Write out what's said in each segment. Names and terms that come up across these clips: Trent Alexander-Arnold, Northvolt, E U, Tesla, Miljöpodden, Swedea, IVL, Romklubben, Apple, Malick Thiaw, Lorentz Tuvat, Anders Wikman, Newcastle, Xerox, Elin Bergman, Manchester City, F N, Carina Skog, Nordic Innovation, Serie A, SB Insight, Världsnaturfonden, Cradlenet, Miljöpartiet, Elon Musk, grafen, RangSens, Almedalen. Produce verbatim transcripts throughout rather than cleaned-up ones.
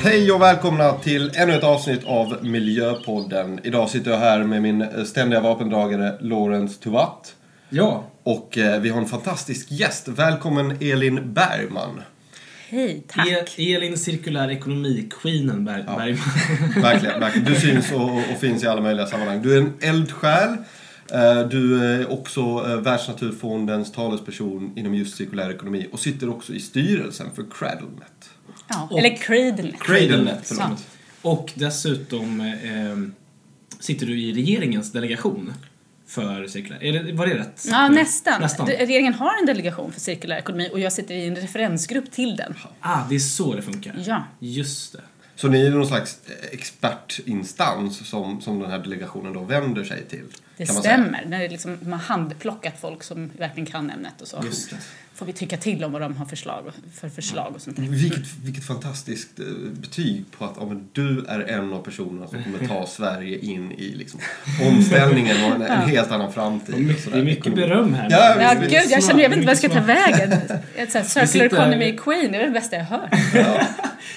Hej och välkomna till ännu ett avsnitt av Miljöpodden. Idag sitter jag här med min ständiga vapendragare Lorentz Tuvat. Ja. Och eh, vi har en fantastisk gäst. Välkommen Elin Bergman. Hej, tack. E- Elin cirkulär ekonomi-queenen Ber- ja. Bergman. verkligen, verkligen. Du syns och, och finns i alla möjliga sammanhang. Du är en eldsjäl. Du är också Världsnaturfondens talesperson inom just cirkulär ekonomi och sitter också i styrelsen för Cradlenet. Ja, och, eller Cradlenet. Cradlenet, ja. Och dessutom eh, sitter du i regeringens delegation för cirkulär. Är det, var det rätt? Ja, nästan. nästan. Regeringen har en delegation för cirkulär ekonomi och jag sitter i en referensgrupp till den. Ah, det är så det funkar. Ja. Just det. Så ni är någon slags expertinstans som, som den här delegationen då vänder sig till? Det kan man stämmer. Säga. Det är liksom, man har handplockat folk som verkligen kan ämnet och så. Just det. Får vi tycka till om vad de har förslag, för förslag och sånt där. Vilket, vilket fantastiskt betyg på att ja, men du är en av personerna som kommer ta Sverige in i liksom, omställningen och en, en helt annan framtid. Och mycket, och det är mycket beröm här. Ja, ja gud, jag smart. känner jag vet inte vad jag ska ta vägen. Ett sånt här circular economy queen, det är det bästa jag hört. Ja.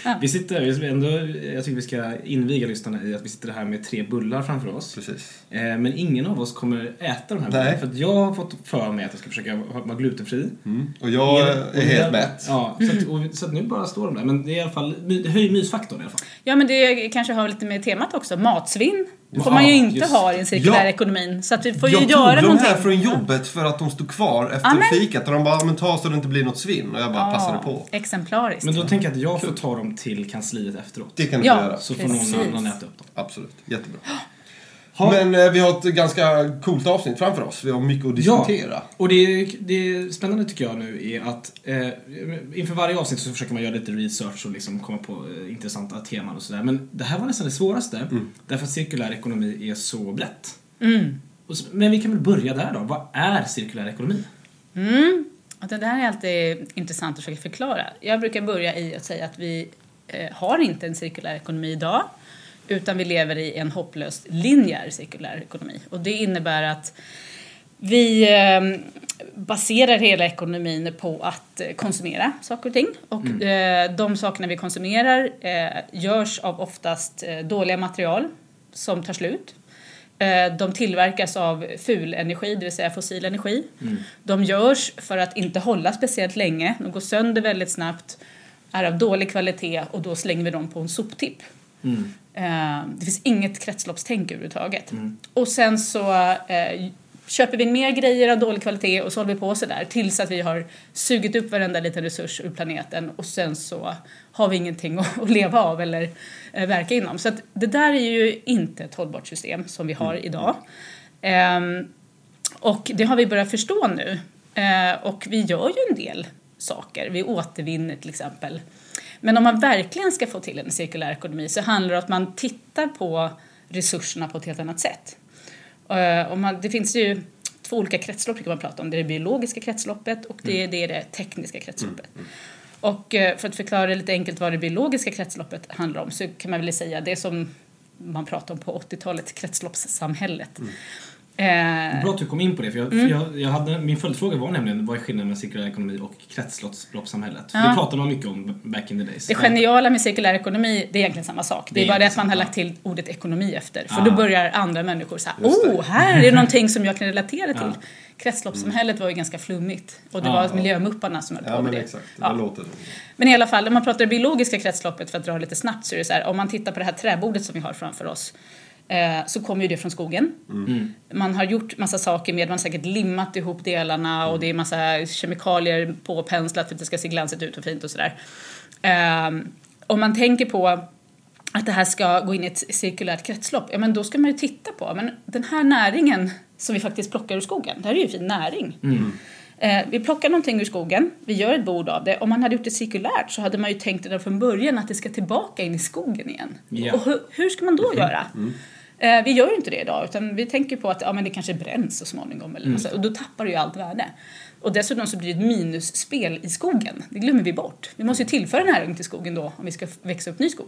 Ja. Vi sitter ändå, jag tycker vi ska inviga lyssnarna i att vi sitter här med tre bullar framför oss. Precis. Men ingen av oss kommer äta de här bullarna. För att jag har fått för mig att jag ska försöka vara glutenfri. Mm. Och jag är helt mätt. Ja, så att, och, så att nu bara står de där. Men det är i alla fall, det höjer mysfaktorn i alla fall. Ja, men det kanske har lite med temat också. Matsvinn ja, får man ju inte just. ha i en cirkulär ja. ekonomin. Så att vi får jag ju göra någonting. Jag tog de här från jobbet för att de stod kvar efter Amen. fikat. Och de bara, men ta så det inte blir något svinn. Och jag bara ja, passade på. Exemplariskt. Men då tänker jag att jag får ta dem till kansliet efteråt. Det kan du ja, göra. Så får precis. någon annan äta upp dem. Absolut, jättebra. Ha. Men eh, vi har ett ganska coolt avsnitt framför oss. Vi har mycket att diskutera. Ja, och det, det spännande tycker jag nu är att eh, inför varje avsnitt så försöker man göra lite research och liksom komma på eh, intressanta teman och sådär. Men det här var nästan det svåraste. Mm. Därför att cirkulär ekonomi är så brett. Mm. Och så, men vi kan väl börja där då. Vad är cirkulär ekonomi? Mm. Och det där är alltid intressant att försöka förklara. Jag brukar börja i att säga att vi eh, har inte en cirkulär ekonomi idag. Utan vi lever i en hopplöst linjär cirkulär ekonomi. Och det innebär att vi baserar hela ekonomin på att konsumera saker och ting. Och mm. de sakerna vi konsumerar görs av oftast dåliga material som tar slut. De tillverkas av ful energi, det vill säga fossil energi. Mm. De görs för att inte hålla speciellt länge. De går sönder väldigt snabbt, är av dålig kvalitet och då slänger vi dem på en soptipp. Mm. Det finns inget kretsloppstänk överhuvudtaget. Mm. Och sen så eh, köper vi mer grejer av dålig kvalitet och så håller vi på sådär tills att vi har sugit upp varenda liten resurs ur planeten och sen så har vi ingenting att leva av eller eh, verka inom. Så att det där är ju inte ett hållbart system som vi har mm. idag. Eh, och det har vi börjat förstå nu. Eh, och vi gör ju en del saker. Vi återvinner till exempel. Men om man verkligen ska få till en cirkulär ekonomi så handlar det om att man tittar på resurserna på ett helt annat sätt. Och man, det finns ju två olika kretslopp kan man prata om. Det är det biologiska kretsloppet och det är det, det tekniska kretsloppet. Mm. Och för att förklara lite enkelt vad det biologiska kretsloppet handlar om så kan man väl säga det som man pratar om på åttiotalet, kretsloppssamhället. Mm. Bra att du kom in på det, för jag, mm. jag, jag hade, min följdfråga var nämligen vad är skillnaden mellan cirkulär ekonomi och kretsloppssamhället? Ja. Det pratade man mycket om back in the days. Det geniala med cirkulär ekonomi, det är egentligen samma sak. Det, det är bara det att man har lagt till ordet ekonomi efter. För ah. då börjar andra människor säga, oh, här är det någonting som jag kan relatera till. Ja. Kretsloppssamhället var ju ganska flummigt. Och det ah, var ja. miljömupparna som höll ja, på med men det. Exakt. Ja. det låter. Men i alla fall, om man pratar det biologiska kretsloppet för att dra lite snabbt så är det så här, om man tittar på det här träbordet som vi har framför oss. Så kommer ju det från skogen. Mm. Man har gjort massa saker med. Man har säkert limmat ihop delarna. Mm. Och det är massa kemikalier påpenslat för att det ska se glansigt ut och fint och sådär. Um, om man tänker på att det här ska gå in i ett cirkulärt kretslopp. Ja, men då ska man ju titta på. Men den här näringen som vi faktiskt plockar ur skogen. Det här är ju fin näring. Mm. Uh, vi plockar någonting ur skogen. Vi gör ett bord av det. Om man hade gjort det cirkulärt så hade man ju tänkt det där från början. Att det ska tillbaka in i skogen igen. Yeah. Och hur, hur ska man då mm. göra? Mm. Vi gör ju inte det idag utan vi tänker på att ja, men det kanske bränns så småningom. Eller mm. så, och då tappar det ju allt värde. Och dessutom så blir det ett minusspel i skogen. Det glömmer vi bort. Vi måste ju tillföra näring till skogen då om vi ska växa upp ny skog.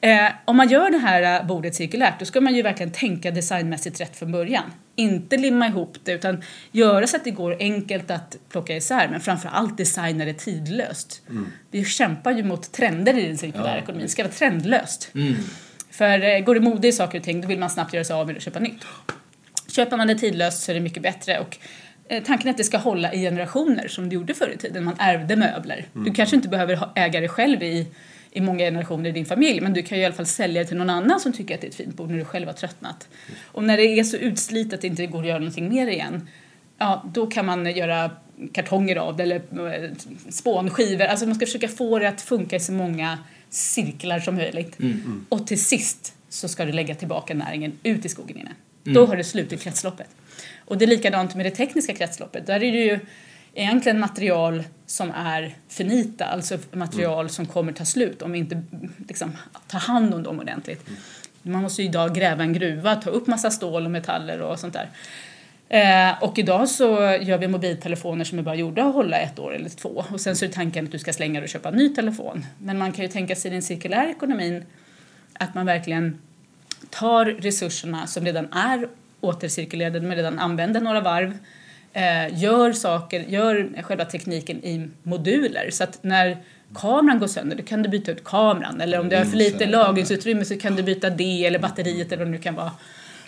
Eh, om man gör det här bordet cirkulärt, då ska man ju verkligen tänka designmässigt rätt från början. Inte limma ihop det, utan göra så att det går enkelt att plocka isär. Men framförallt designa det tidlöst. Mm. Vi kämpar ju mot trender i den cirkulära ja. ekonomin. Det ska vara trendlöst. Mm. För eh, går det mode i saker och ting, då vill man snabbt göra sig av med och köpa nytt. Köper man det tidlöst så är det mycket bättre. Och eh, tanken är att det ska hålla i generationer, som det gjorde förr i tiden. Man ärvde möbler. Mm. Du kanske inte behöver äga det själv i... i många generationer i din familj. Men du kan ju i alla fall sälja det till någon annan som tycker att det är ett fint bord när du själv har tröttnat. Och när det är så utslitet att det inte går att göra någonting mer igen. Ja, då kan man göra kartonger av det eller spånskivor. Alltså man ska försöka få det att funka i så många cirklar som möjligt. Mm, mm. Och till sist så ska du lägga tillbaka näringen ut i skogen inne. Mm. Då har du slutit kretsloppet. Och det är likadant med det tekniska kretsloppet. Där är det ju... egentligen material som är finita, alltså material mm. som kommer ta slut om vi inte liksom, tar hand om dem ordentligt. Mm. Man måste ju idag gräva en gruva, ta upp massa stål och metaller och sånt där. Eh, och idag så gör vi mobiltelefoner som är bara gjorda att hålla ett år eller två. Och sen så är tanken att du ska slänga och köpa en ny telefon. Men man kan ju tänka sig i den cirkulära ekonomin att man verkligen tar resurserna som redan är återcirkulerade, men redan använder några varv. Gör saker, gör själva tekniken i moduler. Så att när kameran går sönder, då kan du byta ut kameran. Eller om du har för lite lagringsutrymme så kan du byta det eller batteriet eller vad det nu kan vara.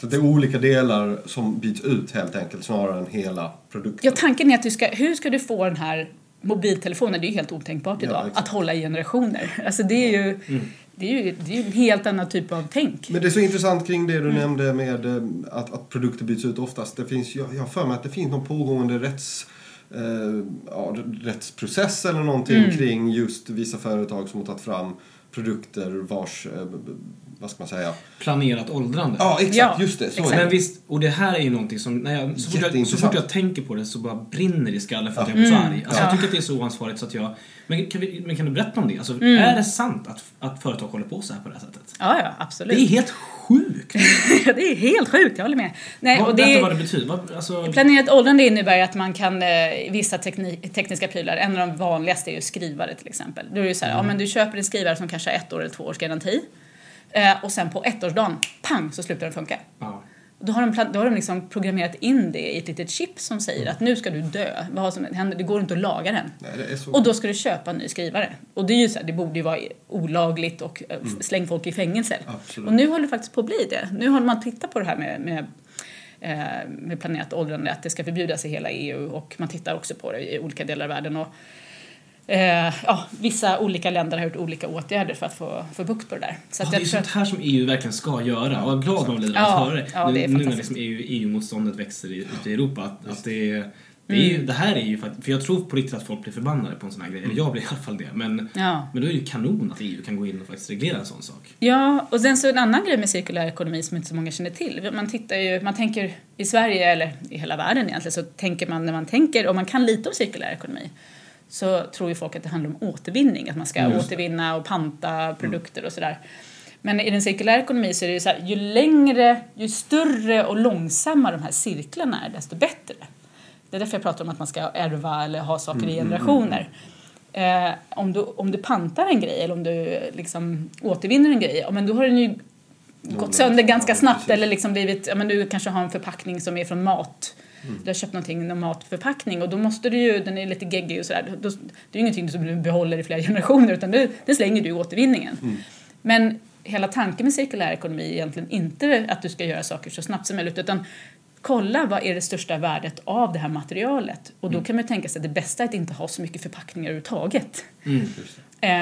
Så det är olika delar som byts ut helt enkelt snarare än hela produkten. Ja, tanken är att du ska, hur ska du få den här mobiltelefonen, det är ju helt otänkbart idag, ja, exakt. Att hålla i generationer. Alltså det är ju... Mm. Det är, ju, det är ju en helt annan typ av tänk. Men det är så intressant kring det du mm. nämnde med att, att produkter byts ut oftast. Det finns, jag har för mig att det finns någon pågående rätts, eh, ja, rättsprocess eller någonting mm. kring just vissa företag som har tagit fram produkter vars, eh, vad ska man säga? Planerat åldrande. Ja, exakt. Ja, just det. Så exakt. Men visst, och det här är ju någonting som, när jag, så, fort jag, så fort jag tänker på det så bara brinner i skallen för att ja. jag är så arg. Alltså, ja. Jag tycker att det är så oansvarigt så att jag... Men kan, vi, men kan du berätta om det? Alltså, mm. är det sant att, att företag håller på så här på det här sättet? Ja, ja, absolut. Det är helt sjukt. Det är helt sjukt, jag håller med. Nej, vad, och det, vad det betyder. Vad, alltså... Planerat åldrande innebär att man kan eh, vissa teknik, tekniska prylar. En av de vanligaste är ju skrivare till exempel. Då är det ju så här, mm. ja, men du köper en skrivare som kanske har ett år eller två års garanti. Eh, och sen på ettårsdagen, pang, så slutar den funka. Mm. Då har de, då har de liksom programmerat in det i ett litet chip som säger mm. att nu ska du dö. Vad som händer, det går inte att laga den. Nej, det är så. Och då ska du köpa en ny skrivare. Och det är ju så här, det borde ju vara olagligt och mm. släng folk i fängelse. Absolut. Och nu håller det faktiskt på att bli det. Nu håller man att titta på det här med, med, med planerat åldrande, att det ska förbjudas i hela E U. Och man tittar också på det i olika delar av världen. Och, eh, ja, vissa olika länder har gjort olika åtgärder för att få, få bukt på det där. Så att ja, det är sånt här som E U verkligen ska göra. Och jag är glad man blir att höra det. Ja, det är nu när liksom E U, E U-motståndet växer i, ute i Europa. Att, att det, det, är ju, mm. det här är ju för, att, för jag tror på riktigt att folk blir förbannade på en sån här grej. Eller jag blir i alla fall det. Men, ja. men då är det ju kanon att E U kan gå in och faktiskt reglera en sån sak. Ja, och sen så en annan grej med cirkulär ekonomi som inte så många känner till. Man tittar ju, man tänker i Sverige eller i hela världen egentligen, så tänker man när man tänker, och man kan lite om cirkulär ekonomi, så tror ju folk att det handlar om återvinning. Att man ska återvinna och panta produkter och sådär. Men i den cirkulära ekonomin så är det ju så här, ju längre, ju större och långsammare de här cirklarna är, desto bättre. Det är därför jag pratar om att man ska ärva eller ha saker i generationer. Eh, om, du, om du pantar en grej eller om du liksom återvinner en grej, men då har den ju gått sönder ganska snabbt. Eller liksom blivit, ja, men du kanske har en förpackning som är från mat. Mm. Du har köpt någonting, någon matförpackning, och då måste du ju, den är lite geggig och sådär, då, det är ju ingenting som du behåller i flera generationer, utan du, det slänger du i återvinningen. Mm. Men hela tanken med cirkulär ekonomi är egentligen inte att du ska göra saker så snabbt som möjligt, utan kolla vad är det största värdet av det här materialet, och då kan man ju tänka sig att det bästa är att inte ha så mycket förpackningar överhuvudtaget. Mm.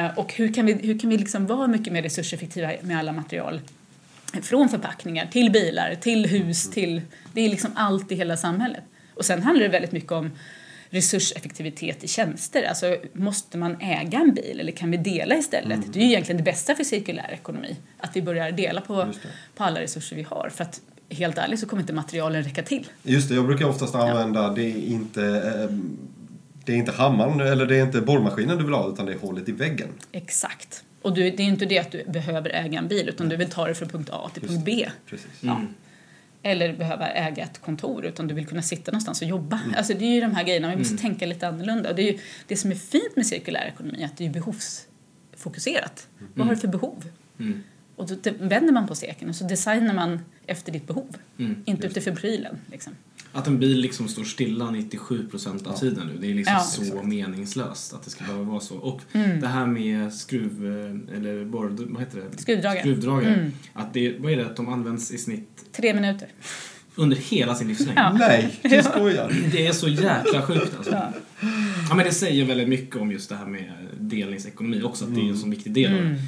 Eh, och hur kan vi, hur kan vi liksom vara mycket mer resurseffektiva med alla material? Från förpackningar till bilar, till hus, till... Det är liksom allt i hela samhället. Och sen handlar det väldigt mycket om resurseffektivitet i tjänster. Alltså, måste man äga en bil eller kan vi dela istället? Mm. Det är ju egentligen det bästa för cirkulär ekonomi. Att vi börjar dela på, på alla resurser vi har. För att helt ärligt så kommer inte materialen räcka till. Just det, jag brukar oftast använda... Ja. Det är inte... Det är inte hammaren eller det är inte borrmaskinen du vill ha, utan det är hålet i väggen. Exakt. Och du, det är inte det att du behöver äga en bil, utan mm. du vill ta det från punkt A till Just punkt B. Precis. Mm. Ja. Eller behöver äga ett kontor, utan du vill kunna sitta någonstans och jobba. Mm. Alltså det är ju de här grejerna, vi måste mm. tänka lite annorlunda. Och det är ju det som är fint med cirkulär ekonomi, att det är behovsfokuserat. Mm. Vad har du för behov? Mm. Och då vänder man på steken och så designar man efter ditt behov. Mm, inte utifrån prylen. Liksom. Att en bil liksom står stilla nittiosju procent av ja. tiden nu. Det är liksom ja, så exakt. meningslöst att det ska behöva vara så. Och mm. det här med skruv... Eller borr, vad heter det? Skruvdragare. Skruvdragare. Mm. Att det, vad är det att de används i snitt? Tre minuter. Under hela sin livslängd. Ja. Nej, det skojar. Det är så jäkla sjukt alltså. Ja. Ja, men det säger väldigt mycket om just det här med delningsekonomi också. Att mm. det är en sån viktig del av mm. det.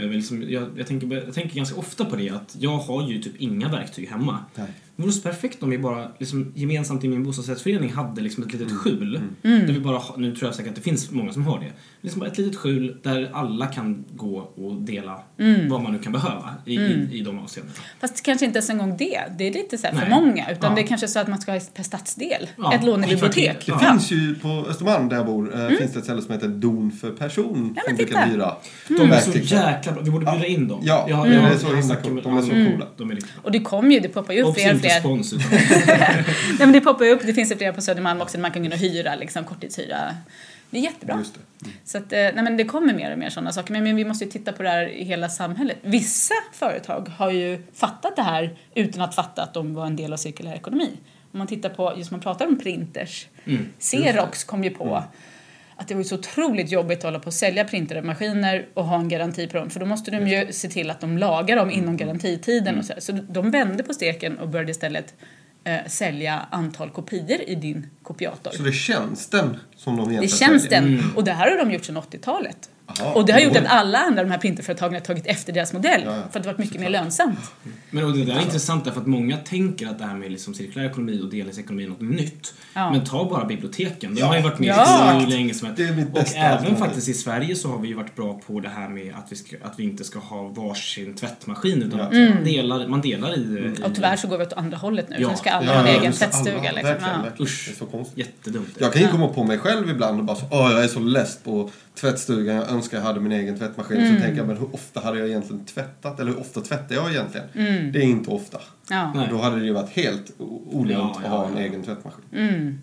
Jag, liksom, jag, jag, tänker, jag tänker ganska ofta på det att jag har ju typ inga verktyg hemma. Nej. Det vore så perfekt om vi bara liksom, gemensamt i min bostadsrättsförening hade liksom ett litet skjul. Mm. Där vi bara, nu tror jag säkert att det finns många som har det. Liksom bara ett litet skjul där alla kan gå och dela mm. vad man nu kan behöva i, mm. i, i de avseenden. Fast kanske inte ens en gång det. Det är lite så här för många. Utan ja. det är kanske så att man ska ha per stadsdel. Ja. Ett lånebibliotek. Det ja. finns ju på Östermalm där jag bor. Mm. Finns det ett ställe som heter Don för person. Ja, men som titta. Mm. De är så jäkla bra. Vi borde bjuda in dem. Ja, ja, mm. ja det är så himla coola. De är så mm. coola. De är liksom. Och det kommer ju, det poppar ju upp fler. Spons, Nej, men det poppar upp. Det finns ju flera på Södermalm också där man kan kunna hyra, liksom, korttidshyra. Det är jättebra. Just det. Mm. Så att, nej, men det kommer mer och mer sådana saker. Men, men vi måste ju titta på det här i hela samhället. Vissa företag har ju fattat det här utan att fatta att de var en del av cirkulär ekonomi. Om man tittar på, just man pratar om printers. Mm. Xerox kom ju på mm. att det var så otroligt jobbigt att hålla på att sälja printermaskiner och ha en garanti på dem. För då måste de ju se till att de lagar dem inom garantitiden. Och så, så de vände på steken och började istället eh, sälja antal kopior i din kopiator. Så det är tjänsten som de egentligen säljer? Det är tjänsten. Mm. Och det här har de gjort sedan åttiotalet. Aha, och det har gjort att alla andra de här printerföretagen har tagit efter deras modell. Ja, ja. För att det har varit mycket mer lönsamt. Men och det där är intressant därför att många tänker att det här med liksom cirkulär ekonomi och delningsekonomi är något nytt. Ja. Men ta bara biblioteken. De ja. har ju varit med ja. så länge som att... Och även faktiskt i Sverige så har vi ju varit bra på det här med att vi, ska, att vi inte ska ha varsin tvättmaskin. Utan ja. att mm. delar, man delar i, i... Och tyvärr så går vi åt andra hållet nu. Ja. Nu ska alla ja, ha en ja, egen tvättstuga. Alla, liksom. verkligen, verkligen. Usch, det är så konstigt. Jättedumt. Jag kan ju komma på mig själv ibland och bara så, åh, jag är så less på tvättstugan. Jag önskar jag hade min egen tvättmaskin. Mm. Så tänker jag, men hur ofta hade jag egentligen tvättat? Eller hur ofta tvättar jag egentligen? Mm. Det är inte ofta. Ja. Och då hade det ju varit helt olönt ja, ja, att ha en ja. egen tvättmaskin. Mm.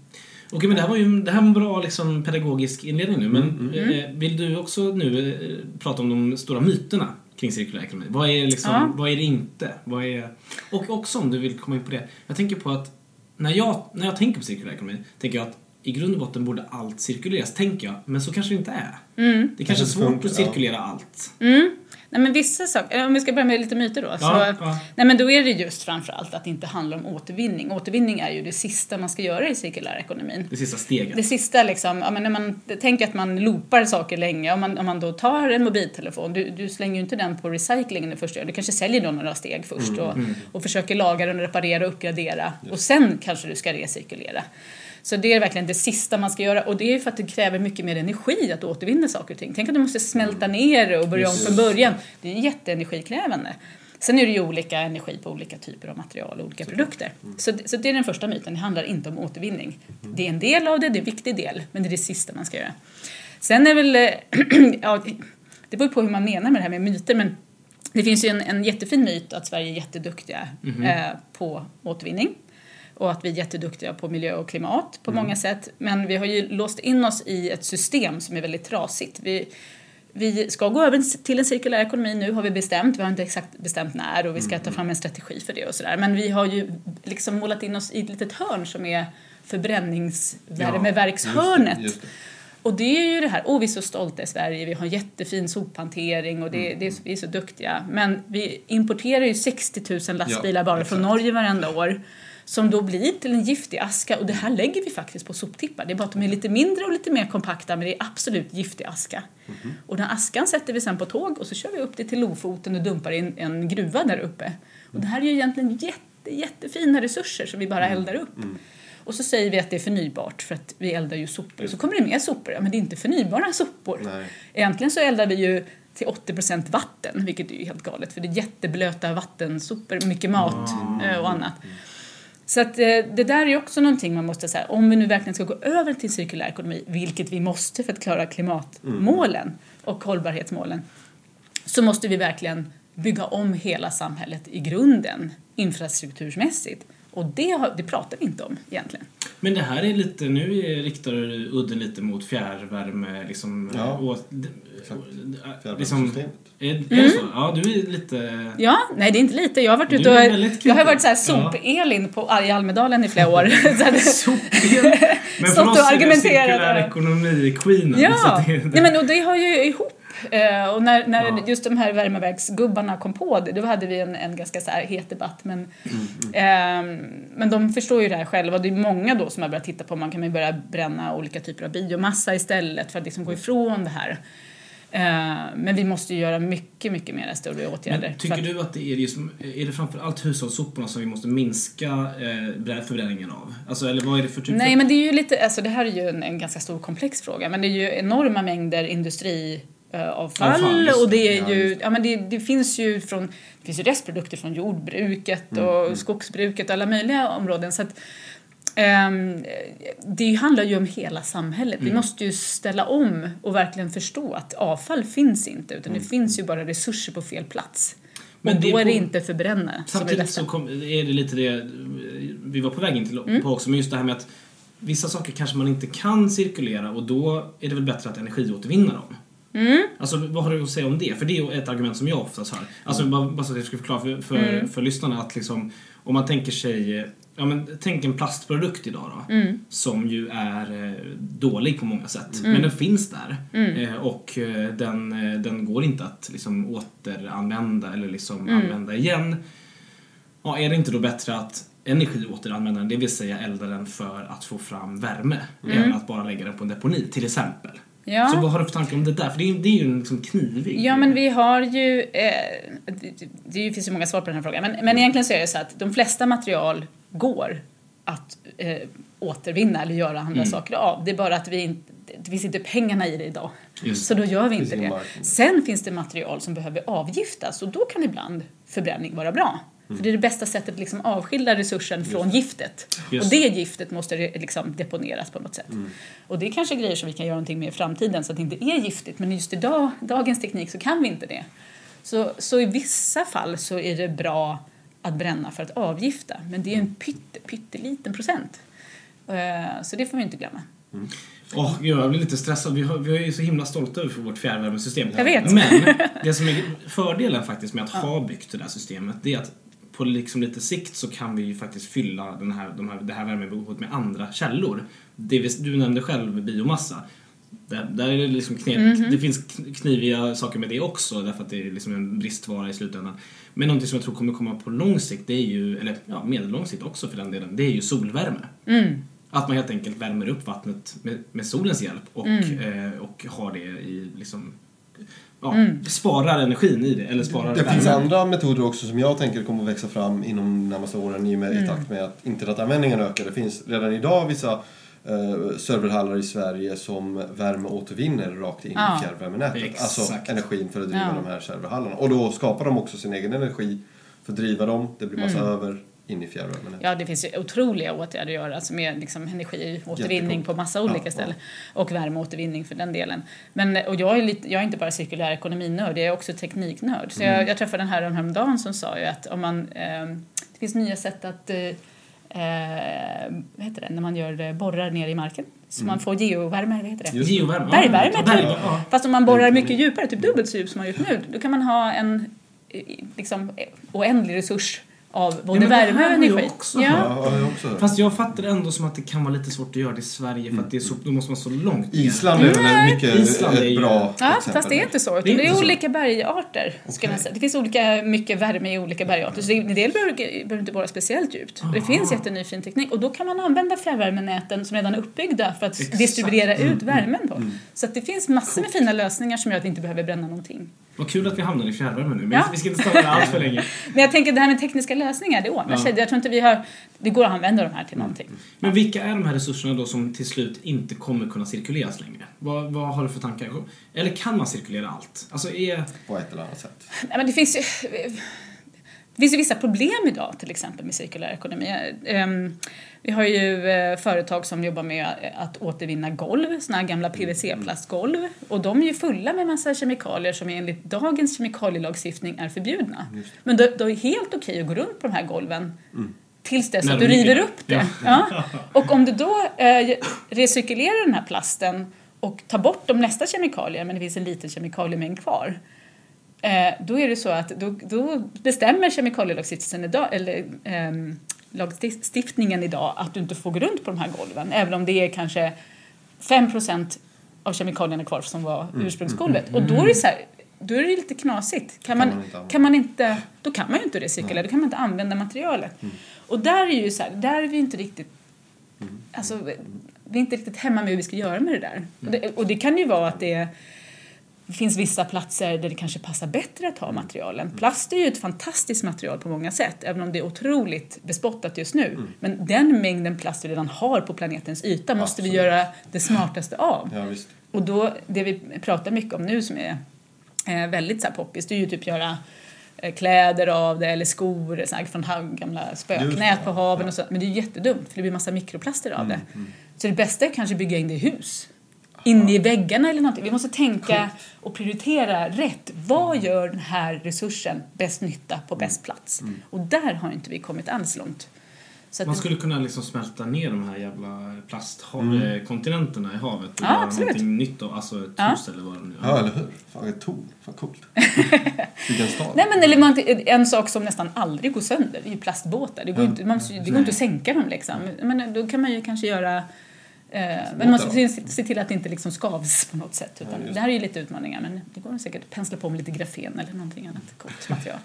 Okej, men det här var ju det här var en bra liksom, pedagogisk inledning nu. Men mm. Mm. Eh, vill du också nu eh, prata om de stora myterna kring cirkulär ekonomi? Vad är, liksom, ja. vad är det inte? Vad är... Och också om du vill komma in på det. Jag tänker på att när jag, när jag tänker på cirkulär ekonomi tänker jag att i grund och botten borde allt cirkuleras, tänker jag. Men så kanske det inte är. Mm. Det kanske är svårt att cirkulera allt. Mm. Nej, men vissa saker, om vi ska börja med lite myter då. Ja, så, ja. Nej, men då är det just framförallt att det inte handlar om återvinning. Återvinning är ju det sista man ska göra i cirkulär ekonomin. Det sista steget. Det sista liksom, ja, men när man tänker att man loopar saker länge. Om man, om man då tar en mobiltelefon, du, du slänger ju inte den på recyclingen det första. Du kanske säljer då några steg först mm. och, och försöker laga den, reparera och uppgradera. Yes. Och sen kanske du ska recirkulera. Så det är verkligen det sista man ska göra. Och det är ju för att det kräver mycket mer energi att återvinna saker och ting. Tänk att du måste smälta ner och börja om från början. Det är jätteenergikrävande. Sen är det ju olika energi på olika typer av material och olika produkter. Så, så det är den första myten. Det handlar inte om återvinning. Det är en del av det, det är en viktig del. Men det är det sista man ska göra. Sen är väl... ja, det beror på hur man menar med det här med myter. Men det finns ju en, en jättefin myt att Sverige är jätteduktiga mm-hmm. eh, på återvinning. Och att vi är jätteduktiga på miljö och klimat på mm. många sätt. Men vi har ju låst in oss i ett system som är väldigt trasigt. Vi, vi ska gå över till en cirkulär ekonomi nu har vi bestämt. Vi har inte exakt bestämt när och vi ska ta fram en strategi för det och sådär. Men vi har ju liksom målat in oss i ett litet hörn som är förbränningsvärmeverkshörnet. Ja, just det, just det. Och det är ju det här, åh oh, vi är så stolta i Sverige, vi har jättefin sophantering och det, mm. det är så, vi är så duktiga. Men vi importerar ju sextio tusen lastbilar ja, bara exakt. från Norge varenda år. Som då blir till en giftig aska. Och det här lägger vi faktiskt på soptippar. Det är bara att de är lite mindre och lite mer kompakta. Men det är absolut giftig aska. Mm-hmm. Och den askan sätter vi sen på tåg. Och så kör vi upp det till Lofoten och dumpar in en gruva där uppe. Och det här är ju egentligen jätte, jättefina resurser som vi bara eldar upp. Mm. Och så säger vi att det är förnybart för att vi eldar ju sopor. Så kommer det mer sopor. Ja, men det är inte förnybara sopor. Nej. Egentligen så eldar vi ju till åttio procent vatten. Vilket är ju helt galet. För det är jätteblöta vattensopor. Mycket mat mm. och annat. Så att det där är också någonting man måste säga. Om vi nu verkligen ska gå över till cirkulär ekonomi, vilket vi måste för att klara klimatmålen och hållbarhetsmålen, så måste vi verkligen bygga om hela samhället i grunden, infrastrukturmässigt. Och det, det pratar vi inte om egentligen. Men det här är lite, nu riktar du udden lite mot fjärrvärme liksom, ja, och, och, liksom, är, är mm. så? Ja, du är lite... Ja, nej det är inte lite. Jag har varit ute och... Jag har varit så här sop-Elin ja. i Almedalen i flera år. Sop-Elin? Men för oss är det cirkulär ekonomi-queenen. Ja, det, det. Nej, men, och det har ju ihop. Uh, och när, när ja. just de här värmeverksgubbarna kom på det, då hade vi en, en ganska så här het debatt, men, mm, mm. Uh, men de förstår ju det här själva. Det är många då som har börjat titta på, man kan ju börja bränna olika typer av biomassa istället för att liksom gå ifrån det här. Uh, men vi måste ju göra mycket, mycket mer större åtgärder. Men tycker för att, du att det är, just, är det framförallt hushållssoporna som vi måste minska eh, förbränningen av? Alltså, eller vad är det för typ? Nej, för... men det är ju lite, alltså, det här är ju en, en ganska stor komplex fråga, men det är ju enorma mängder industri avfall, och det är ju, ja, men det, det finns ju från, det finns ju restprodukter från jordbruket och mm, mm. skogsbruket och alla möjliga områden, så att um, det handlar ju om hela samhället. Mm. Vi måste ju ställa om och verkligen förstå att avfall finns inte, utan mm. det finns ju bara resurser på fel plats. Men och då det är, på, är det inte förbränna. Samtidigt så kom, är det lite det vi var på väg in till mm. på också, men just det här med att vissa saker kanske man inte kan cirkulera, och då är det väl bättre att energiåtervinna dem. Mm. Alltså vad har du att säga om det? För det är ju ett argument som jag oftast hör. Alltså bara, bara så att jag ska förklara för, för, mm. för lyssnarna att liksom, om man tänker sig, ja, men tänk en plastprodukt idag då, mm. som ju är dålig på många sätt, mm. men den finns där, mm. och den, den går inte att liksom återanvända eller liksom mm. använda igen. Ja, är det inte då bättre att energiåteranvändaren, det vill säga elda den för att få fram värme, mm. än att bara lägga den på en deponi till exempel? Ja. Så vad har du för tanke om det där? För det är, det är ju liksom knivigt. Ja, men vi har ju... Eh, det, det finns ju många svar på den här frågan. Men, men mm. egentligen så är det så att de flesta material går att eh, återvinna eller göra andra mm. saker av. Det är bara att vi inte, det finns inte pengarna i det idag. Just. Så då gör vi inte det. det. Sen finns det material som behöver avgiftas, och då kan ibland förbränning vara bra. Mm. För det är det bästa sättet att liksom avskilja resursen Just. från giftet. Just. Och det giftet måste liksom deponeras på något sätt. Mm. Och det är kanske grejer som vi kan göra någonting med i framtiden så att det inte är giftigt. Men just idag, dagens teknik, så kan vi inte det. Så, så i vissa fall så är det bra att bränna för att avgifta. Men det är en pytte, pytteliten procent. Uh, så det får vi inte glömma. Mm. Oh, jag blir lite stressad. Vi, har, vi är ju så himla stolta över för vårt fjärrvärmesystem. Jag vet. Men det som är fördelen faktiskt med att ja. ha byggt det där systemet, det är att på liksom lite sikt så kan vi ju faktiskt fylla den här, de här, det här värmebehovet med andra källor. Det vill, du nämnde själv biomassa. Där, där är det, liksom kniv, mm-hmm. det finns kniviga saker med det också, därför att det är liksom en bristvara i slutändan. Men någonting som jag tror kommer komma på lång sikt, det är ju, eller ja, medellång sikt också för den delen, det är ju solvärme. Mm. Att man helt enkelt värmer upp vattnet med, med solens hjälp och, mm. eh, och har det i liksom... Ja, mm. sparar energin i det, eller sparar det, det finns andra metoder också som jag tänker kommer att växa fram inom de närmaste åren i, med, mm. i takt med att internetanvändningen ökar. Det finns redan idag vissa eh, serverhallar i Sverige som värmeåtervinner rakt in ja. i fjärrvärmenätet. Exakt. Alltså energin för att driva ja. de här serverhallarna. Och då skapar de också sin egen energi för att driva dem. Det blir massa mm. över in i fjärrvärmenätet. Ja, det finns ju otroliga åtgärder att göra, alltså med liksom energiåtervinning på massa olika ja, ställen ja. och värmeåtervinning för den delen. Men, och jag är, lite, jag är inte bara cirkulär ekonominörd, jag är också tekniknörd. Så mm. jag, jag träffade den här den här dagen som sa ju att om man, eh, det finns nya sätt att eh, vad heter det, när man gör borrar ner i marken. Så mm. man får geovärme, vad heter det? Geovärme. Bergvärme, ja, typ. Ja. Fast om man borrar mycket djupare, typ dubbelt så djupt som man gjort nu, då kan man ha en liksom, oändlig resurs av både ja, värme och energi. Också. Ja. Ja, jag också. Fast jag fattar ändå som att det kan vara lite svårt att göra det i Sverige, för att det är så, då måste man så långt ner. Island är väl mycket Island är bra. Ja, exempel. Fast det är inte så. Det är, det är olika så. bergarter. Ska man säga. Det finns olika, mycket värme i olika bergarter. Så en del behöver inte vara speciellt djupt. Det finns jättenyfin teknik. Och då kan man använda fjärrvärmenäten som redan är uppbyggda för att Exakt. distribuera mm. ut värmen på. Mm. Så att det finns massor med fina lösningar som gör att vi inte behöver bränna någonting. Vad kul att vi hamnar i fjärrvärme nu, men ja. vi ska inte stanna allt för länge. Men jag tänker att det här med tekniska lösningar, det ordnar sig. Ja. Jag tror inte vi har, det går att använda de här till någonting. Mm. Men ja. vilka är de här resurserna då som till slut inte kommer kunna cirkuleras längre? Vad, vad har du för tankar? Eller kan man cirkulera allt? Alltså är... På ett eller annat sätt. Nej, men det finns ju... Det finns ju vissa problem idag, till exempel med cirkulär ekonomi. Vi har ju företag som jobbar med att återvinna golv, såna här gamla P V C-plastgolv. Och de är ju fulla med massa kemikalier som enligt dagens kemikalielagstiftning är förbjudna. Men då, då är det helt okej att gå runt på de här golven tills dess att du river upp det. Ja. Ja. Och om du då eh, recirkulerar den här plasten och tar bort de nästa kemikalier, men det finns en liten kemikaliemängd kvar, eh, då är det så att då, då bestämmer kemikalielagstiftningen idag, eller eh, lagstiftningen idag, att du inte får gå runt på de här golven, även om det är kanske fem procent av kemikalierna kvar som var mm. ursprungsgolvet. Mm. Och då är det så här, då är det lite knasigt. Kan man, kan man, kan man inte, då kan man ju inte recykla, då kan man inte använda materialet. Mm. Och där är ju så här, där är vi inte riktigt, mm. alltså, vi är inte riktigt hemma med hur vi ska göra med det där. Mm. Och, det, och det kan ju vara att det, det finns vissa platser där det kanske passar bättre att ha materialen. Plast är ju ett fantastiskt material på många sätt, även om det är otroligt bespottat just nu. Mm. Men den mängden plast vi redan har på planetens yta måste Absolut. vi göra det smartaste av. Ja, visst. Och då, det vi pratar mycket om nu som är Eh, väldigt så här poppis, det är ju typ göra eh, kläder av det, eller skor så här, från här, gamla spöknät på haven och så, men det är ju jättedumt för det blir massa mikroplaster av mm, det mm. så det bästa är kanske bygga in det i hus, in i väggarna eller någonting. Vi måste tänka och prioritera rätt. Vad gör den här resursen bäst nytta på bäst plats? Mm. Och där har inte vi kommit alls långt. Så man skulle det... kunna liksom smälta ner de här jävla plastkontinenterna mm. i havet och ja, göra någonting nytt av, alltså ett ja. hus eller vad det nu är. Ja, eller hur? Fan, ett torn. Fan, coolt. Nej, men eller man, en sak som nästan aldrig går sönder är ju plastbåtar. Det går, ja. inte, man, det går inte att sänka dem liksom. Men då kan man ju kanske göra... Eh, men man måste se till att det inte liksom skavs på något sätt. Utan ja, det här är ju lite utmaningar, men det går säkert att pensla på med lite grafen eller någonting annat coolt material.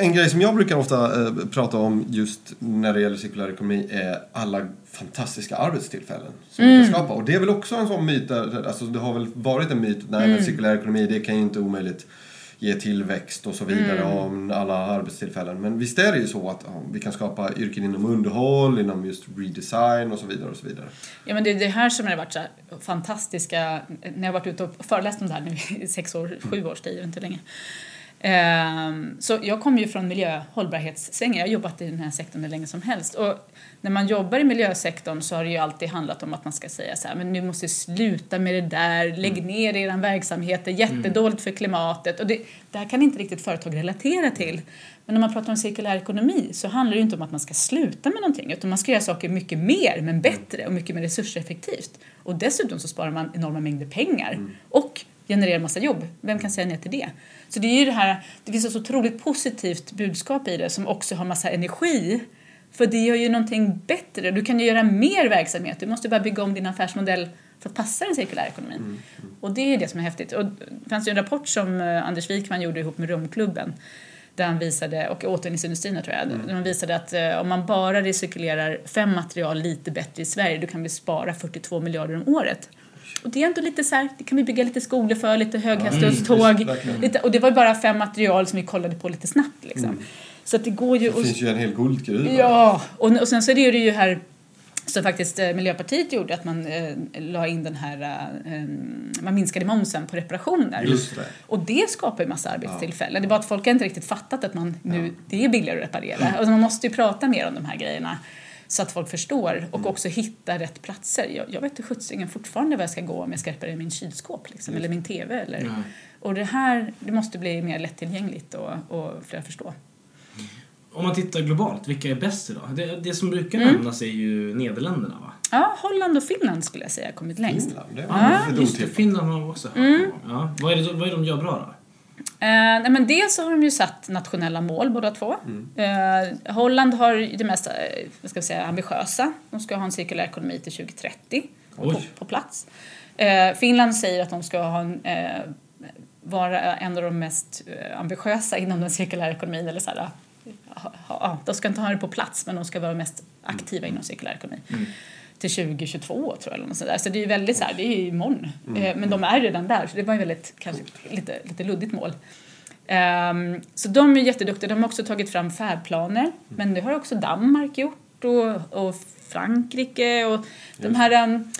En grej som jag brukar ofta eh, prata om just när det gäller cirkulär ekonomi är alla fantastiska arbetstillfällen som mm. vi kan skapa. Och det är väl också en sån myt, där, alltså det har väl varit en myt, nej mm. men cirkulär ekonomi det kan ju inte omöjligt ge tillväxt och så vidare mm. om alla arbetstillfällen. Men visst är det ju så att ja, vi kan skapa yrken inom underhåll, inom just redesign och så vidare och så vidare. Ja, men det är det här som har varit så här fantastiska, när jag har varit ute och föreläst om det här nu i sex år, sju års tid, inte länge. Så jag kommer ju från miljöhållbarhetssvängen. Jag har jobbat i den här sektorn hur länge som helst. Och när man jobbar i miljösektorn så har det ju alltid handlat om att man ska säga så här, men nu måste sluta med det där, lägg ner er verksamhet, det är jättedåligt för klimatet. Och det, det här kan inte riktigt företag relatera till. Men när man pratar om cirkulär ekonomi så handlar det ju inte om att man ska sluta med någonting, utan man ska göra saker mycket mer men bättre och mycket mer resurseffektivt. Och dessutom så sparar man enorma mängder pengar och genererar massa jobb. Vem kan säga nej till det? Så det är ju det här, det finns ett så otroligt positivt budskap i det som också har massa energi. För det gör ju någonting bättre. Du kan ju göra mer verksamhet. Du måste bara bygga om din affärsmodell för att passa den cirkulära ekonomin. Mm. Och det är ju det som är häftigt. Och det fanns ju en rapport som Anders Wikman gjorde ihop med Romklubben där han visade, och återvinningsindustrin tror jag, mm. där han visade att om man bara recirkulerar fem material lite bättre i Sverige, då kan vi spara fyrtiotvå miljarder om året. Och det är ändå lite så här, det kan vi bygga lite skolor för, lite höghastighetståg. Mm, lite, och det var bara fem material som vi kollade på lite snabbt. Liksom. Mm. Så att det går ju... Det och, finns ju en hel guldgruva. Ja, och, och sen så är det ju här som faktiskt eh, Miljöpartiet gjorde, att man eh, la in den här, eh, man minskade momsen på reparationer. Just det. Och det skapar ju massa arbetstillfällen. Ja. Det är bara att folk har inte riktigt fattat att man nu, ja. det är billigare att reparera. Mm. Och man måste ju prata mer om de här grejerna. Så att folk förstår och också hittar rätt platser. Jag, jag vet inte skjutsingen fortfarande vad jag ska gå om jag ska reparera min kylskåp liksom, eller min tv. Eller. Ja. Och det här det måste bli mer lättillgängligt och, och fler förstå. Om man tittar globalt, vilka är bäst idag? Det, det som brukar mm. nämnas är ju Nederländerna, va? Ja, Holland och Finland skulle jag säga har kommit längst. Finland, det ja, det just det, Finland har också hört mm. ja. Vad är det, vad är det de gör bra då? Eh, nej men dels har de ju satt nationella mål båda två. Mm. Eh, Holland har det mest vad ska jag säga, ambitiösa. De ska ha en cirkulär ekonomi till tjugo trettio på, på plats. Eh, Finland säger att de ska ha en, eh, vara en av de mest ambitiösa inom den cirkulära ekonomin. Eller så här, ha, ha, de ska inte ha det på plats, men de ska vara mest aktiva inom cirkulär ekonomi. Mm. Till tjugo tjugotvå tror jag eller något sådär. Så det är ju väldigt så här, det är ju imorgon. Mm. Men de är redan där, så det var ju väldigt kanske lite, lite luddigt mål. Um, så de är jätteduktiga. De har också tagit fram färdplaner. Mm. Men det har också Danmark gjort och, och Frankrike och de yes. här um,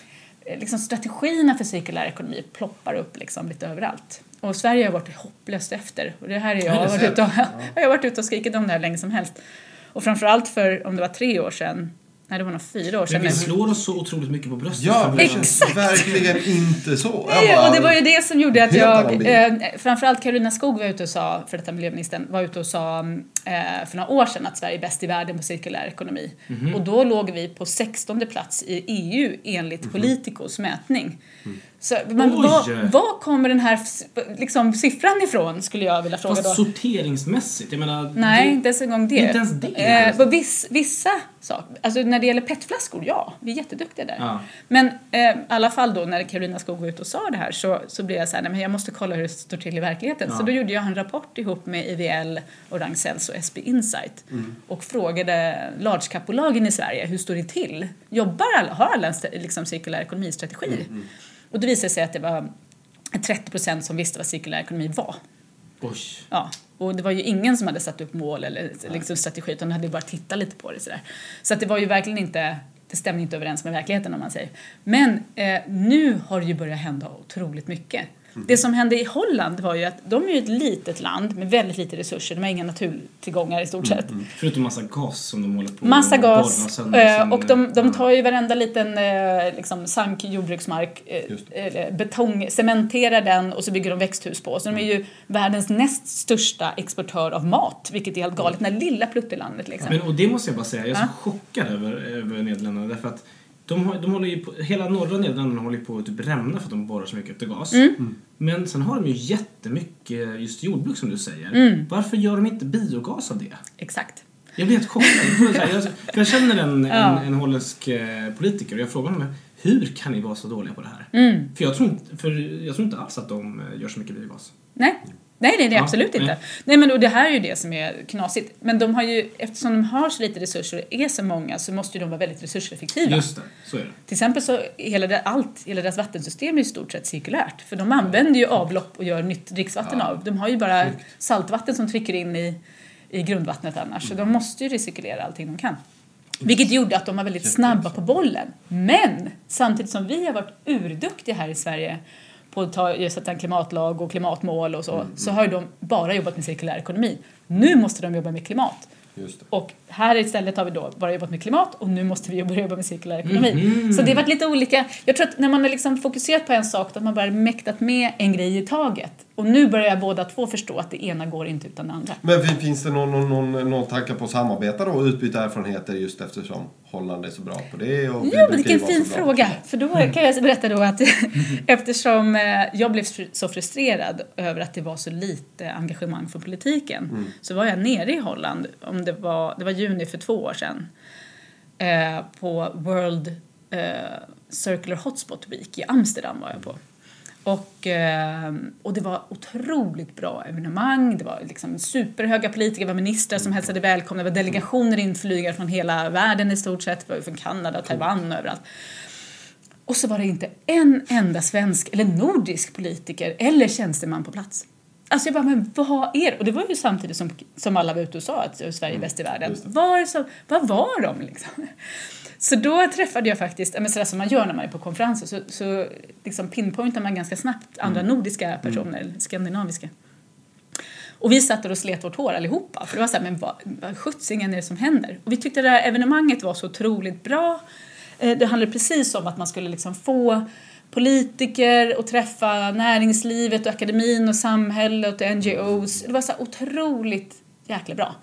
liksom strategierna för cirkulär ekonomi ploppar upp liksom lite överallt. Och Sverige har varit hopplöst efter. Och det här är jag, har varit ute och, ja. jag har varit ute och skrikit om det här länge som helst. Och framförallt för om det var tre år sedan. Nej, det var nog fyra år sedan. Men vi slår oss så otroligt mycket på bröstet. Ja, det känns verkligen inte så. Nej, och det var ju det som gjorde att jag... Eh, framförallt Carina Skog var ute och sa, för detta miljöministern, var ute och sa eh, för några år sedan att Sverige är bäst i världen på cirkulär ekonomi. Mm-hmm. Och då låg vi på sextonde plats i E U enligt mm-hmm. Politicos mätning. Mm. Så, men vad, vad kommer den här liksom, siffran ifrån, skulle jag vilja fråga. Fast då? Sorteringsmässigt? Jag menar, nej, det är en gång det. Inte ens det. Eh, på viss, vissa saker. Alltså när det gäller petflaskor, ja. Vi är jätteduktiga där. Ja. Men i eh, alla fall då när Carina Skog var ut och sa det här så, så blev jag så här, nej, men jag måste kolla hur det står till i verkligheten. Ja. Så då gjorde jag en rapport ihop med I V L och RangSens och S B Insight. Mm. Och frågade large cap-bolagen i Sverige, hur står det till? Jobbar alla, har alla en liksom, cirkulär ekonomistrategi? Mm, mm. Och det visade sig att det var trettio procent som visste vad cirkulär ekonomi var. Oj. Ja, och det var ju ingen som hade satt upp mål eller liksom strategi, utan hade bara tittat lite på det. Så, där. Så att det var ju verkligen inte, det stämde inte överens med verkligheten om man säger. Men eh, nu har det ju börjat hända otroligt mycket. Mm. Det som hände i Holland var ju att de är ju ett litet land med väldigt lite resurser. De har inga naturtillgångar i stort sett. Mm, mm. Förutom massa gas som de håller på med. Massa gas. Och, sönder, och, och de, de tar ju varenda liten liksom, sank jordbruksmark, betong, cementerar den och så bygger de växthus på. Så de är ju världens näst största exportör av mat, vilket är helt galet. Den här lilla pluttelandet liksom. Men, och det måste jag bara säga, jag är så ja. chockad över, över Nederländerna därför att De, de håller ju på, hela norra Nederländerna håller på att typ rämna för att de borrar så mycket efter gas. Mm. Men sen har de ju jättemycket just jordbruk som du säger. Mm. Varför gör de inte biogas av det? Exakt. Jag blir helt chockad. jag, jag känner en, ja. en, en holländsk politiker och jag frågar honom, hur kan ni vara så dåliga på det här? Mm. För, jag tror inte, för jag tror inte alls att de gör så mycket biogas. Nej. Nej, det är det ja, absolut inte. Nej. nej men och det här är ju det som är knasigt. Men de har ju, eftersom de har så lite resurser och är så många, så måste ju de vara väldigt resurseffektiva. Just det, så är det. Till exempel så hela det, allt, hela deras vattensystem är i stort sett cirkulärt. För de använder ju avlopp och gör nytt dricksvatten ja. av. De har ju bara Sjukt. saltvatten som trycker in i, i grundvattnet annars. Mm. Så de måste ju recirkulera allting de kan. Vilket gjorde att de var väldigt snabba på bollen. Men samtidigt som vi har varit urduktiga här i Sverige på att ta just en klimatlag och klimatmål och så, mm, så har de bara jobbat med cirkulär ekonomi. Nu måste de jobba med klimat. Just det. Och här istället har vi då bara jobbat med klimat och nu måste vi börja jobba med cirkulär ekonomi. Mm. Så det har varit lite olika. Jag tror att när man har liksom fokuserat på en sak, att man bara mäktat med en grej i taget. Och nu börjar båda två förstå att det ena går inte utan det andra. Men finns det någon, någon, någon, någon tanke på att samarbeta då och utbyta erfarenheter just eftersom Holland är så bra på det? Och jo, men det är en fin fråga. För då kan jag berätta då att eftersom jag blev så frustrerad över att det var så lite engagemang för politiken mm. så var jag nere i Holland, om det var, det var juni för två år sedan, eh, på World eh, Circular Hotspot Week i Amsterdam var jag på. Och, och det var otroligt bra evenemang. Det var liksom superhöga politiker, var ministrar som hälsade välkomna. Det var delegationer inflygade från hela världen i stort sett. Från Kanada, Taiwan och överallt. Och så var det inte en enda svensk eller nordisk politiker eller tjänsteman på plats. Alltså jag bara, men vad är det? Och det var ju samtidigt som, som alla var ute och sa att Sverige är bäst i världen. Var så, vad var de liksom? Så då träffade jag faktiskt, men sådär som man gör när man är på konferenser, så, så liksom pinpointar man ganska snabbt andra mm. nordiska personer, mm. skandinaviska. Och vi satt och slet vårt hår allihopa, för det var såhär, men vad, vad skjutsingen är det som händer? Och vi tyckte det här evenemanget var så otroligt bra. Det handlade precis om att man skulle liksom få politiker och träffa näringslivet och akademin och samhället och N G O's. Det var så otroligt jäkla bra.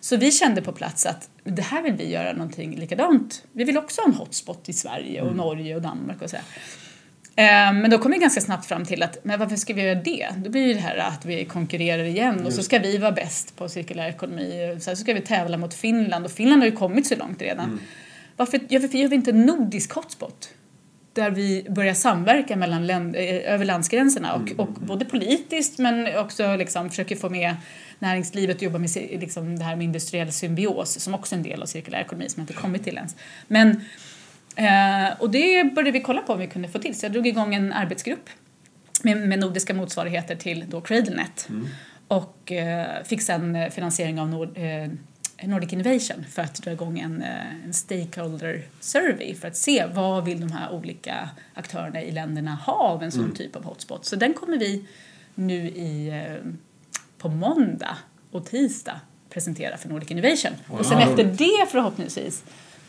Så vi kände på plats att det här vill vi göra någonting likadant. Vi vill också ha en hotspot i Sverige och mm. Norge och Danmark och så här. Men då kom vi ganska snabbt fram till att, men varför ska vi göra det? Då blir det här att vi konkurrerar igen och just. Så ska vi vara bäst på cirkulär ekonomi. Så ska vi tävla mot Finland och Finland har ju kommit så långt redan. Mm. Varför, varför gör vi inte en nordisk hotspot? Där vi börjar samverka mellan länd- över landsgränserna. Och, och både politiskt men också liksom försöker få med näringslivet och jobba med liksom det här med industriell symbios. Som också är en del av cirkulär ekonomi som jag inte kommit till ens. Men, eh, och det började vi kolla på om vi kunde få till. Så jag drog igång en arbetsgrupp med, med nordiska motsvarigheter till då Cradlenet. Mm. Och eh, fick sedan finansiering av Nord... Eh, Nordic Innovation för att dra igång en, en stakeholder survey för att se vad vill de här olika aktörerna i länderna ha av en sån mm. typ av hotspot. Så den kommer vi nu i, på måndag och tisdag presentera för Nordic Innovation. Wow. Och sen efter det förhoppningsvis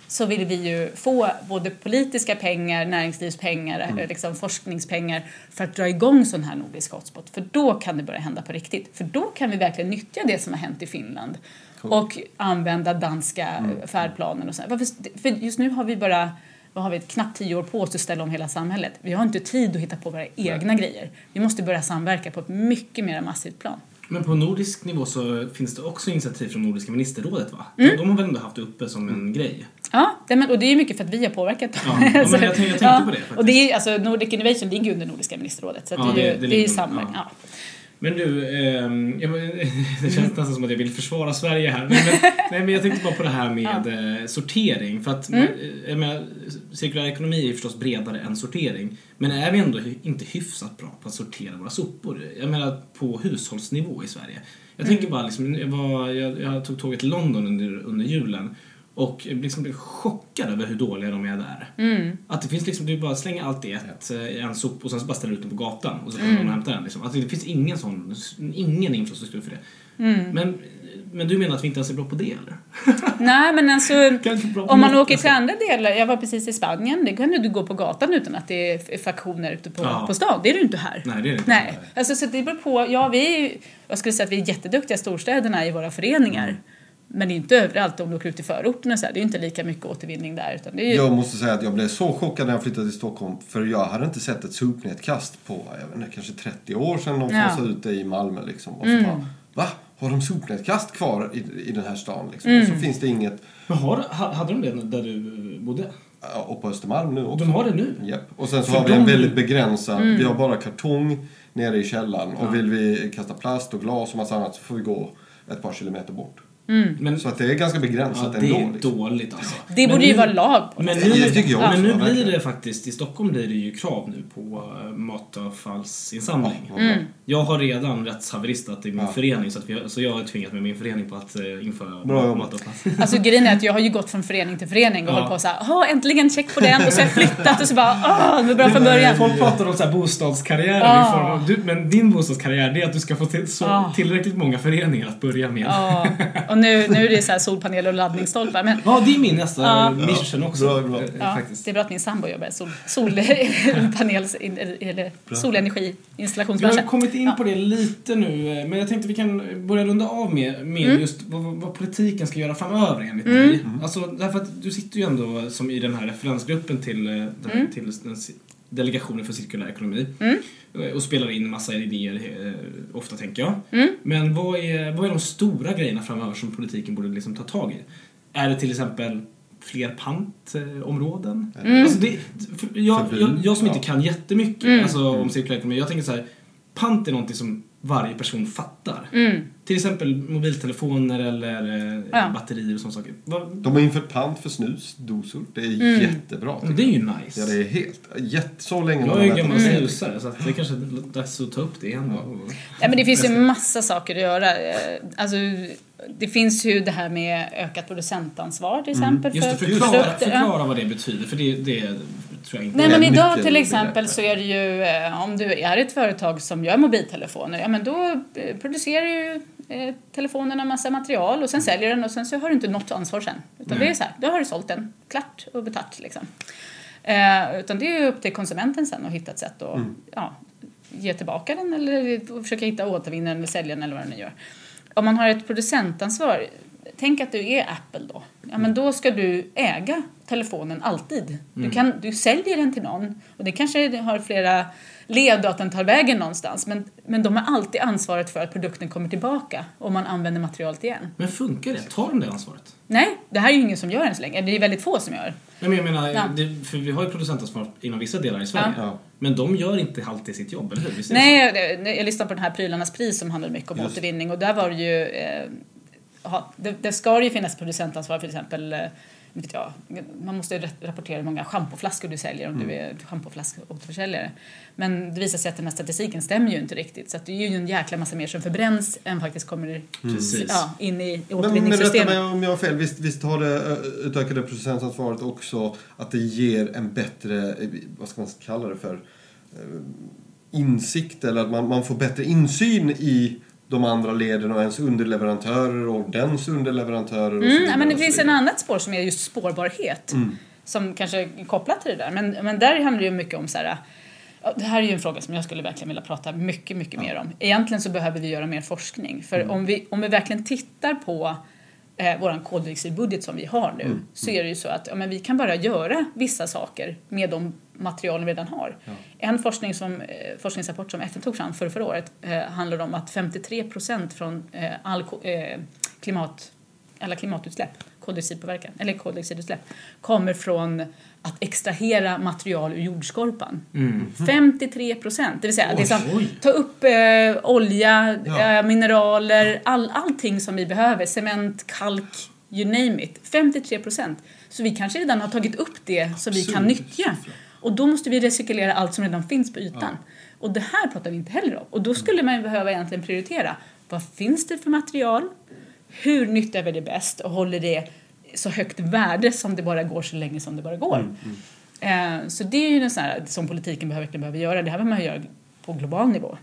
så vill vi ju få både politiska pengar, näringslivspengar, mm. liksom forskningspengar för att dra igång sån här nordisk hotspot. För då kan det börja hända på riktigt. För då kan vi verkligen nyttja det som har hänt i Finland. Cool. Och använda danska mm. färdplaner och så. För just nu har vi bara vad har vi, knappt tio år på oss att ställa om hela samhället. Vi har inte tid att hitta på våra egna Nej. grejer. Vi måste börja samverka på ett mycket mer massivt plan. Men på nordisk nivå så finns det också initiativ från Nordiska ministerrådet, va? Mm. De har väl ändå haft det uppe som en grej? Ja, och det är ju mycket för att vi har påverkat dem. Ja, men jag tänkte, jag tänkte ja. på det faktiskt. Och det är, alltså, Nordic Innovation ligger under Nordiska ministerrådet, så ja, det, det, det, det är ju liksom, samverkan. Ja. Ja. Men du, eh, jag, det känns nästan som att jag vill försvara Sverige här. Men, men, nej, men jag tänkte bara på det här med ja. sortering. För att mm. jag menar, cirkulär ekonomi är förstås bredare än sortering. Men är vi ändå inte hyfsat bra på att sortera våra sopor? Jag menar på hushållsnivå i Sverige. Jag tänker bara, liksom, jag, var, jag, jag tog tåget till London under, under julen. Och liksom blir chockad över hur dåliga de är där. Mm. Att det finns liksom, du bara slänger allt i ett, en sop och sen så bara ställer ut den på gatan. Och så kan mm. man hämta den liksom. Att det finns ingen sån, ingen infrastruktur för det. Mm. Men, men du menar att vi inte ens är bra på det, eller? Nej, men alltså, om man åker till andra delar. Jag var precis i Spanien, det kunde du gå på gatan utan att det är faktioner ute på, ja. på stan. Det är du inte här. Nej, det är det inte. Nej. Alltså, så det beror på, ja vi är, jag skulle säga att vi är jätteduktiga storstäderna i våra föreningar. Mm. Men inte överallt om du åker ut i förorten och så här. Det är ju inte lika mycket återvinning där. Utan det är ju... Jag måste säga att jag blev så chockad när jag flyttade till Stockholm. För jag hade inte sett ett sopnedkast på jag vet inte, kanske trettio år sedan de ja. fasade ut det i Malmö. Liksom. Och så mm. bara, va? Har de sopnedkast kvar i, i den här stan? Liksom? Mm. Och så finns det inget... Men har, hade de det där du bodde? Ja, och på Östermalm nu också. De har det nu? Japp. Och sen så för har vi en väldigt begränsad... Mm. Vi har bara kartong nere i källaren. Ja. Och vill vi kasta plast och glas och massa annat så får vi gå ett par kilometer bort. Mm. Men, så att det är ganska begränsat ja, ändå. Det är liksom. dåligt alltså. Det borde ju vara lag på. Men nu, det tycker jag också, men nu blir verkligen. det faktiskt, i Stockholm blir det ju krav nu på matavfallsinsamling. Mm. Mm. Jag har redan rättshaveristat i min ja. förening så, att vi, så jag har tvingat med min förening på att uh, införa Bra, matavfall. Alltså grejen är att jag har ju gått från förening till förening och ja. hållit på så här, åh äntligen check på den och så har jag flyttat och så bara, åh nu börjar från början. Folk pratar om så här bostadskarriärer i form av, du, men din bostadskarriär det är att du ska få till, så, ah. tillräckligt många föreningar att börja med. Ah. Och nu, nu är det så här solpaneler och laddningsstolpar. Men, ja, det är min nästa ja. mission också. Bra, bra. Ja, det är bra att min sambo jobbar sol, solpanels, eller solenergiinstallationsbranschen. Vi har kommit in ja. på det lite nu. Men jag tänkte vi kan börja runda av med, med mm. just vad, vad politiken ska göra framöver enligt mm. dig. Alltså, därför att du sitter ju ändå som i den här referensgruppen till, den, mm. till den, delegationen för cirkulär ekonomi. Mm. Och spelar in en massa idéer ofta, tänker jag. Mm. Men vad är, vad är de stora grejerna framöver som politiken borde liksom ta tag i? Är det till exempel fler pantområden? Mm. Alltså det, jag, jag, jag som inte kan jättemycket mm. alltså, om cirkulär ekonomi, jag tänker så här, pant är någonting som varje person fattar. Mm. Till exempel mobiltelefoner eller ja. batterier och sånt saker. De har infört pant för snusdosor. Det är mm. jättebra. Det är ju nice. Ja, det är helt jätt, så länge. Jag är ju gammal snusare så att det kanske är dags att ta upp det igen. Ja. Ja, men det finns ju en massa saker att göra. Alltså, det finns ju det här med ökat producentansvar till exempel. Mm. Just det, förklara, för produkter. Förklara vad det betyder. För det, det tror jag inte. Nej, men idag till exempel så är det ju, om du är ett företag som gör mobiltelefoner, ja men då producerar ju telefonerna en massa material och sen säljer den och sen så har du inte något ansvar sen. Utan det är så här, då har du sålt den, klart och betalt liksom. Eh, utan det är ju upp till konsumenten sen att hitta ett sätt att mm. ja, ge tillbaka den eller försöka hitta återvinnaren eller säljaren eller vad den gör. Om man har ett producentansvar, tänk att du är Apple då. Ja, men då ska du äga telefonen alltid. Du, kan, du säljer den till någon och det kanske har flera led och att den tar vägen någonstans. Men, men de har alltid ansvaret för att produkten kommer tillbaka om man använder materialet igen. Men funkar det? Tar de det ansvaret? Nej, det här är ju ingen som gör än så länge. Det är väldigt få som gör. Men jag menar, ja. det, för vi har ju producentansvar inom vissa delar i Sverige. Ja. Men de gör inte alltid sitt jobb, eller hur? Visst är det Nej, så? Jag, jag lyssnade på den här Prylarnas pris som handlar mycket om Just. återvinning. Och där var det ju... Eh, aha, det, det ska ju finnas producentansvar för exempel... Eh, vet jag, man måste rapportera hur många schampoflaskor du säljer om mm. du är schampoflaskåterförsäljare. Men det visar sig att den här statistiken stämmer ju inte riktigt. Så att det är ju en jäkla massa mer som förbränns än faktiskt kommer mm. ja, in i återvinningssystemet. Men, men om jag har fel, visst, visst har det utökade producentansvaret också att det ger en bättre, vad ska man kalla det för, insikt eller att man, man får bättre insyn i de andra leden och ens underleverantörer och dens underleverantörer. Och mm, så men det finns en annat spår som är just spårbarhet. Mm. Som kanske är kopplat till det där. Men, men där handlar det ju mycket om så här. Det här är ju en fråga som jag skulle verkligen vilja prata mycket, mycket mer om. Egentligen så behöver vi göra mer forskning. För mm. om, vi, om vi verkligen tittar på eh, vår koldioxidbudget som vi har nu. Mm. Så är det ju så att ja, men vi kan bara göra vissa saker med de material vi redan har. Ja. En forskning som, eh, forskningsrapport som F N tog fram för förra året eh, handlade om att femtiotre procent från eh, all, eh, klimat, alla klimatutsläpp, koldioxidpåverkan, eller koldioxidutsläpp, kommer från att extrahera material ur jordskorpan. Mm. femtiotre procent, det vill säga oj, det är som, ta upp eh, olja, ja. eh, mineraler, all, allting som vi behöver, cement, kalk, you name it. femtiotre procent. Så vi kanske redan har tagit upp det absolut, så vi kan nyttja. Och då måste vi recyklera allt som redan finns på ytan. Ja. Och det här pratar vi inte heller om. Och då skulle man behöva egentligen prioritera. Vad finns det för material? Hur nyttar vi det bäst? Och håller det så högt värde som det bara går så länge som det bara går. Mm. Mm. Så det är ju något här som politiken behöver, behöver göra. Det här behöver man göra på global nivå.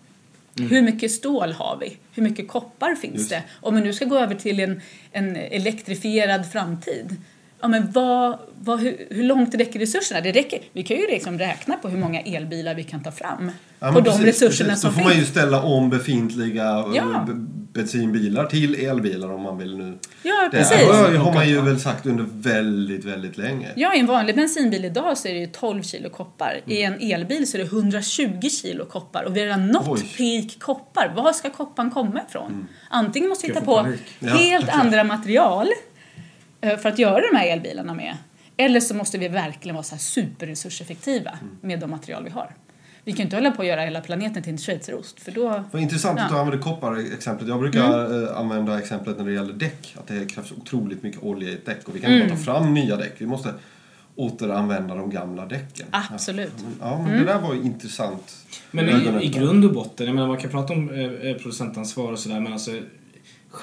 Mm. Hur mycket stål har vi? Hur mycket koppar finns just det? Om man nu ska gå över till en, en elektrifierad framtid. Ja, men vad, vad, hur, hur långt räcker resurserna? Det räcker, vi kan ju liksom räkna på hur många elbilar vi kan ta fram. Ja, på de precis, resurserna precis. Som finns. Då får man ju ställa om befintliga ja. b- bensinbilar till elbilar om man vill nu. Ja, det precis. Här har man ju väl sagt under väldigt, väldigt länge. Ja, i en vanlig bensinbil idag så är det ju tolv kilo koppar. Mm. I en elbil så är det hundratjugo kilo koppar. Och vi har redan nått peak koppar. Var ska koppan komma ifrån? Mm. Antingen måste vi hitta på ja, helt exakt. andra material för att göra de här elbilarna med. Eller så måste vi verkligen vara så här superresurseffektiva mm. med de material vi har. Vi kan ju inte hålla på att göra hela planeten till en schweizerost. För då, vad intressant ja. att du använder koppar-exemplet. Jag brukar mm. använda exemplet när det gäller däck. Att det krävs otroligt mycket olja i ett däck. Och vi kan inte mm. ta fram nya däck. Vi måste återanvända de gamla däcken. Absolut. Ja, men, ja, men mm. det där var ju intressant. Men i, i grund och botten, jag menar, man kan prata om eh, producentansvar och sådär. Men alltså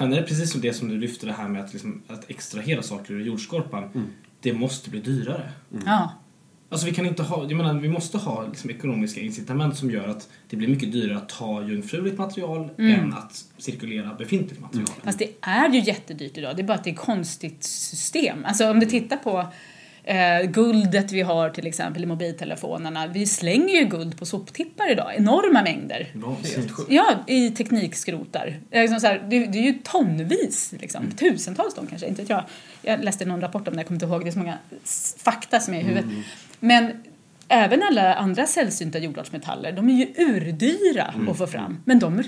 generellt, precis som det som du lyfter det här med att, liksom, att extrahera saker ur jordskorpan. Mm. Det måste bli dyrare. Mm. Ja. Alltså vi kan inte ha, jag menar, vi måste ha liksom ekonomiska incitament som gör att det blir mycket dyrare att ta jungfruligt material mm. än att cirkulera befintligt material. Mm. Fast det är ju jättedyrt idag. Det är bara att det är ett konstigt system. Alltså om du tittar på eh, guldet vi har till exempel i mobiltelefonerna. Vi slänger ju guld på soptippar idag. Enorma mängder. Bra, ja, i teknikskrotar. Liksom så här, det, det är ju tonvis. Liksom. Mm. Tusentals ton kanske. Inte jag. jag läste någon rapport om det. Jag kommer inte ihåg. Det är så många fakta som är i huvudet. Mm. Men även alla andra sällsynta jordartsmetaller, de är ju urdyra mm. att få fram. Men de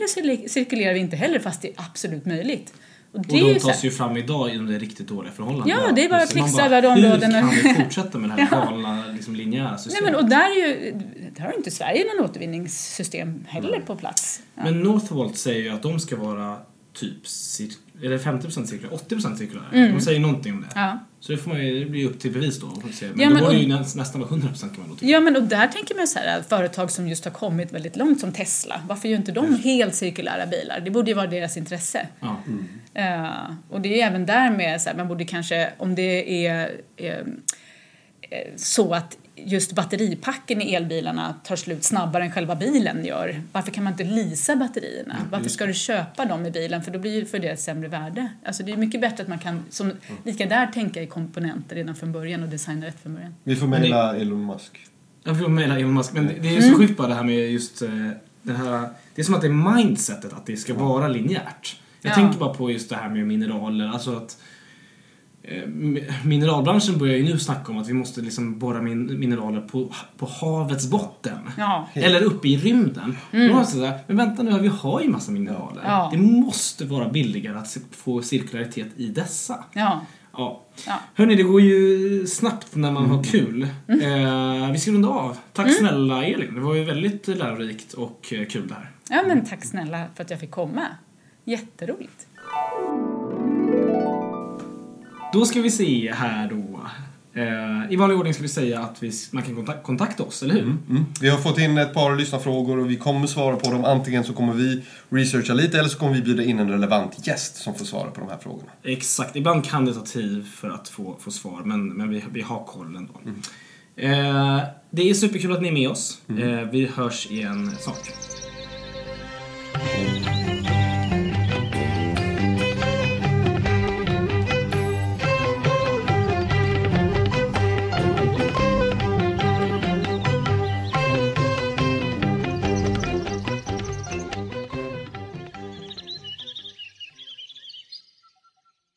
cirkulerar vi inte heller fast det är absolut möjligt. Och, det och de är ju tas ju fram idag under riktigt dåliga förhållanden. Ja, det är bara att klicksa över de områdena. Hur kan vi fortsätta med den här ja. galna liksom, linjära systemet? Nej, men och där, är ju, där har ju inte Sverige någon återvinningssystem heller mm. på plats. Ja. Men Northvolt säger ju att de ska vara typ cir- eller femtio procent cirkulära, åttio procent cirkulära. Mm. De säger någonting om det. Ja. Så det får man ju bli upp till bevis då. Men, ja, men då var det ju nästan hundra procent kan man då tycka. Ja, men och där tänker man så här, företag som just har kommit väldigt långt som Tesla. Varför gör inte de mm. helt cirkulära bilar? Det borde ju vara deras intresse. Ja. Mm. Uh, och det är ju även där med så här, man borde kanske, om det är uh, så att just batteripacken i elbilarna tar slut snabbare än själva bilen gör. Varför kan man inte leasa batterierna? Varför ska du köpa dem i bilen? För då blir ju för det ett sämre värde. Alltså det är mycket bättre att man kan, som lika där, tänka i komponenter redan från början och designa rätt från början. Vi får mejla Elon Musk. Jag får mejla Elon Musk. Men det är ju så sjukt bara det här med just det här. Det är som att det är mindsetet att det ska vara linjärt. Jag ja. tänker bara på just det här med mineraler. Alltså att mineralbranschen börjar ju nu snacka om att vi måste liksom borra min- mineraler på, på havets botten ja. eller uppe i rymden mm. sådär, men vänta nu, vi har ju massa mineraler ja. det måste vara billigare att få cirkularitet i dessa ja, ja. ja. Hörrni, det går ju snabbt när man mm. har kul mm. eh, vi ska runda av. Tack mm. snälla Elin, det var ju väldigt lärorikt och kul det här. Ja, men tack snälla för att jag fick komma, jätteroligt. Då ska vi se här då. Eh, I vanlig ordning ska vi säga att vi, man kan kontak- kontakta oss, eller hur? Mm, mm. Vi har fått in ett par lyssnarfrågor och vi kommer svara på dem. Antingen så kommer vi researcha lite eller så kommer vi bjuda in en relevant gäst som får svara på de här frågorna. Exakt, ibland kan det ta tid för att få, få svar, men, men vi, vi har koll ändå. Mm. Eh, det är superkul att ni är med oss. Mm. Eh, vi hörs igen snart.